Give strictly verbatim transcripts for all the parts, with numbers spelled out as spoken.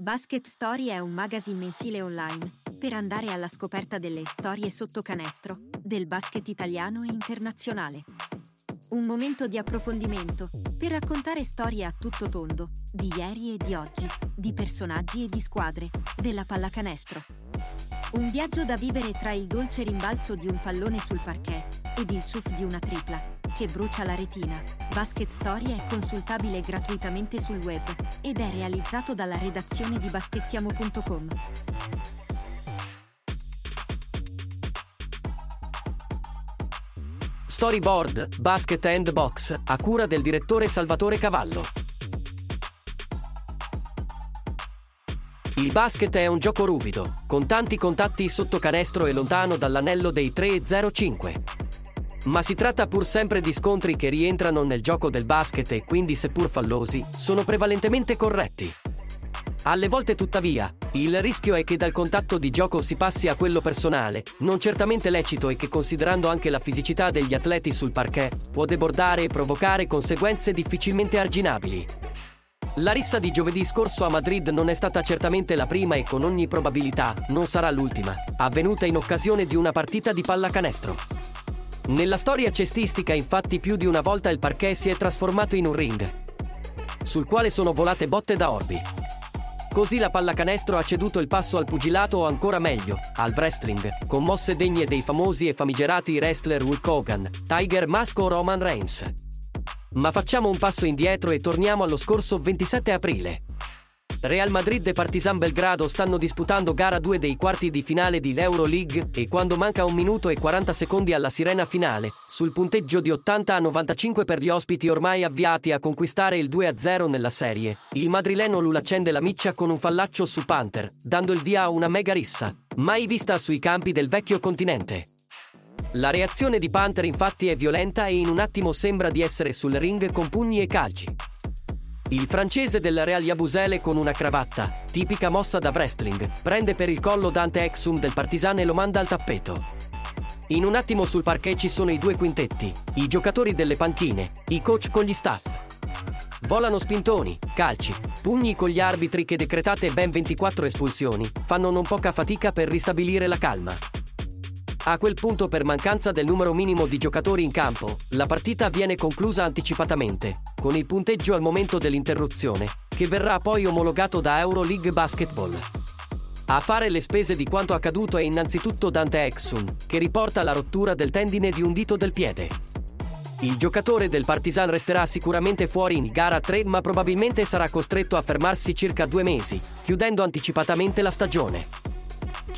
Basket Story è un magazine mensile online per andare alla scoperta delle storie sotto canestro del basket italiano e internazionale. Un momento di approfondimento per raccontare storie a tutto tondo di ieri e di oggi, di personaggi e di squadre della pallacanestro. Un viaggio da vivere tra il dolce rimbalzo di un pallone sul parquet ed il ciuff di una tripla che brucia la retina. Basket Story è consultabile gratuitamente sul web ed è realizzato dalla redazione di Basketchiamo punto com. Storyboard, Basket and Box, a cura del direttore Salvatore Cavallo. Il basket è un gioco ruvido, con tanti contatti sotto canestro e lontano dall'anello dei tre zero cinque. Ma si tratta pur sempre di scontri che rientrano nel gioco del basket e quindi, seppur fallosi, sono prevalentemente corretti. Alle volte, tuttavia, il rischio è che dal contatto di gioco si passi a quello personale, non certamente lecito e che, considerando anche la fisicità degli atleti sul parquet, può debordare e provocare conseguenze difficilmente arginabili. La rissa di giovedì scorso a Madrid non è stata certamente la prima e con ogni probabilità non sarà l'ultima, avvenuta in occasione di una partita di pallacanestro. Nella storia cestistica, infatti, più di una volta il parquet si è trasformato in un ring, sul quale sono volate botte da orbi. Così la pallacanestro ha ceduto il passo al pugilato o ancora meglio, al wrestling, con mosse degne dei famosi e famigerati wrestler Hulk Hogan, Tiger Mask o Roman Reigns. Ma facciamo un passo indietro e torniamo allo scorso ventisette aprile. Real Madrid e Partizan Belgrado stanno disputando gara due dei quarti di finale di l'Euroleague e quando manca un minuto e quaranta secondi alla sirena finale, sul punteggio di ottanta a novantacinque per gli ospiti ormai avviati a conquistare il due a zero nella serie, il madrileno Lula accende la miccia con un fallaccio su Panther, dando il via a una mega rissa, mai vista sui campi del vecchio continente. La reazione di Panther infatti è violenta e in un attimo sembra di essere sul ring con pugni e calci. Il francese del Real Yabusele, con una cravatta, tipica mossa da wrestling, prende per il collo Dante Exum del Partizan e lo manda al tappeto. In un attimo sul parquet ci sono i due quintetti, i giocatori delle panchine, i coach con gli staff. Volano spintoni, calci, pugni con gli arbitri che, decretate ben ventiquattro espulsioni, fanno non poca fatica per ristabilire la calma. A quel punto, per mancanza del numero minimo di giocatori in campo, la partita viene conclusa anticipatamente, con il punteggio al momento dell'interruzione, che verrà poi omologato da Euroleague Basketball. A fare le spese di quanto accaduto è innanzitutto Dante Exum, che riporta la rottura del tendine di un dito del piede. Il giocatore del Partizan resterà sicuramente fuori in gara tre, ma probabilmente sarà costretto a fermarsi circa due mesi, chiudendo anticipatamente la stagione.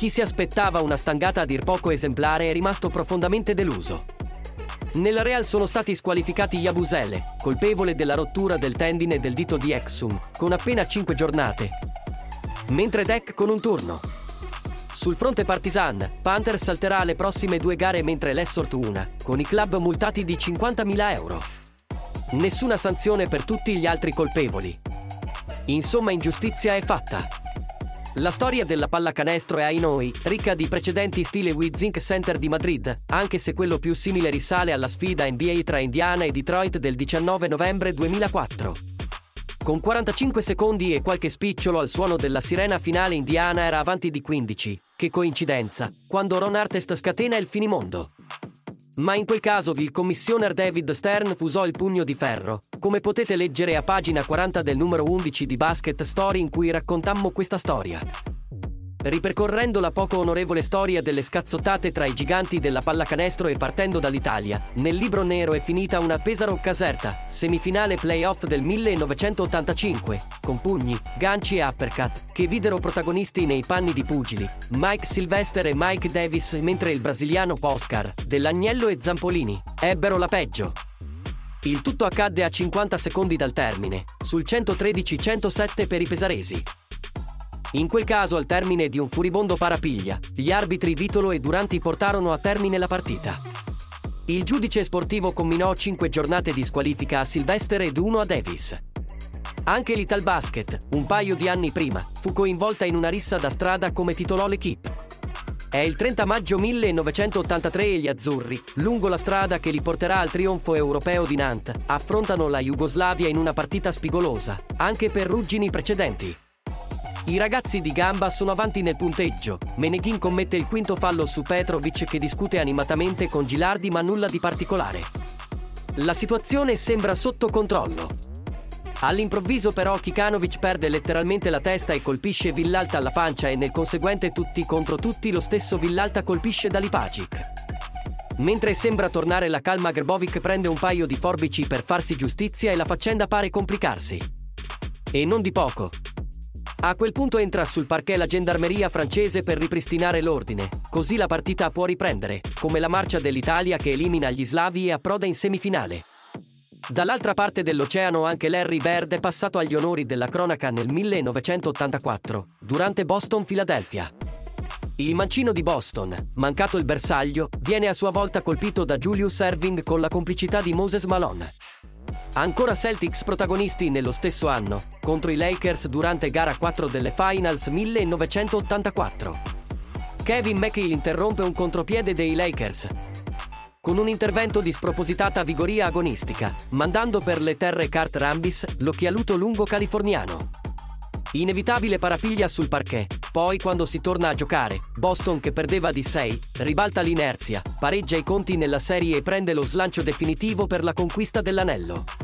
Chi si aspettava una stangata a dir poco esemplare è rimasto profondamente deluso. Nella Real sono stati squalificati Yabusele, colpevole della rottura del tendine del dito di Exum, con appena cinque giornate, mentre Deck con un turno. Sul fronte Partizan, Panther salterà le prossime due gare, mentre l'Essor Tuna, con i club multati di cinquantamila euro. Nessuna sanzione per tutti gli altri colpevoli. Insomma, ingiustizia è fatta. La storia della pallacanestro è, ai noi, ricca di precedenti stile Wizink Center di Madrid, anche se quello più simile risale alla sfida N B A tra Indiana e Detroit del diciannove novembre duemilaquattro. Con quarantacinque secondi e qualche spicciolo al suono della sirena finale, Indiana era avanti di quindici, che coincidenza, quando Ron Artest scatena il finimondo. Ma in quel caso il commissioner David Stern usò il pugno di ferro, come potete leggere a pagina quaranta del numero undici di Basket Story, in cui raccontammo questa storia. Ripercorrendo la poco onorevole storia delle scazzottate tra i giganti della pallacanestro e partendo dall'Italia, nel libro nero è finita una Pesaro-Caserta, semifinale playoff del millenovecentottantacinque, con pugni, ganci e uppercut, che videro protagonisti nei panni di pugili Mike Sylvester e Mike Davis, mentre il brasiliano Oscar, Dell'Agnello e Zampolini ebbero la peggio. Il tutto accadde a cinquanta secondi dal termine, sul centotredici centosette per i pesaresi. In quel caso, al termine di un furibondo parapiglia, gli arbitri Vitolo e Duranti portarono a termine la partita. Il giudice sportivo comminò cinque giornate di squalifica a Sylvester ed uno a Davis. Anche l'Italbasket, un paio di anni prima, fu coinvolta in una rissa da strada, come titolò l'Equipe. È il trenta maggio millenovecentottantatré e gli azzurri, lungo la strada che li porterà al trionfo europeo di Nantes, affrontano la Jugoslavia in una partita spigolosa, anche per ruggini precedenti. I ragazzi di Gamba sono avanti nel punteggio. Meneghin commette il quinto fallo su Petrovic, che discute animatamente con Gilardi, ma nulla di particolare. La situazione sembra sotto controllo. All'improvviso però Kikanovic perde letteralmente la testa e colpisce Villalta alla pancia, e nel conseguente tutti contro tutti lo stesso Villalta colpisce Dalipacic. Mentre sembra tornare la calma, Grbovic prende un paio di forbici per farsi giustizia e la faccenda pare complicarsi. E non di poco. A quel punto entra sul parquet la gendarmeria francese per ripristinare l'ordine, così la partita può riprendere, come la marcia dell'Italia che elimina gli slavi e approda in semifinale. Dall'altra parte dell'oceano anche Larry Bird è passato agli onori della cronaca nel millenovecentottantaquattro, durante Boston-Philadelphia. Il mancino di Boston, mancato il bersaglio, viene a sua volta colpito da Julius Erving con la complicità di Moses Malone. Ancora Celtics protagonisti nello stesso anno, contro i Lakers durante gara quattro delle Finals millenovecentottantaquattro. Kevin McHale interrompe un contropiede dei Lakers con un intervento di spropositata vigoria agonistica, mandando per le terre Kurt Rambis, l'occhialuto lungo californiano. Inevitabile parapiglia sul parquet. Poi, quando si torna a giocare, Boston, che perdeva di sei, ribalta l'inerzia, pareggia i conti nella serie e prende lo slancio definitivo per la conquista dell'anello.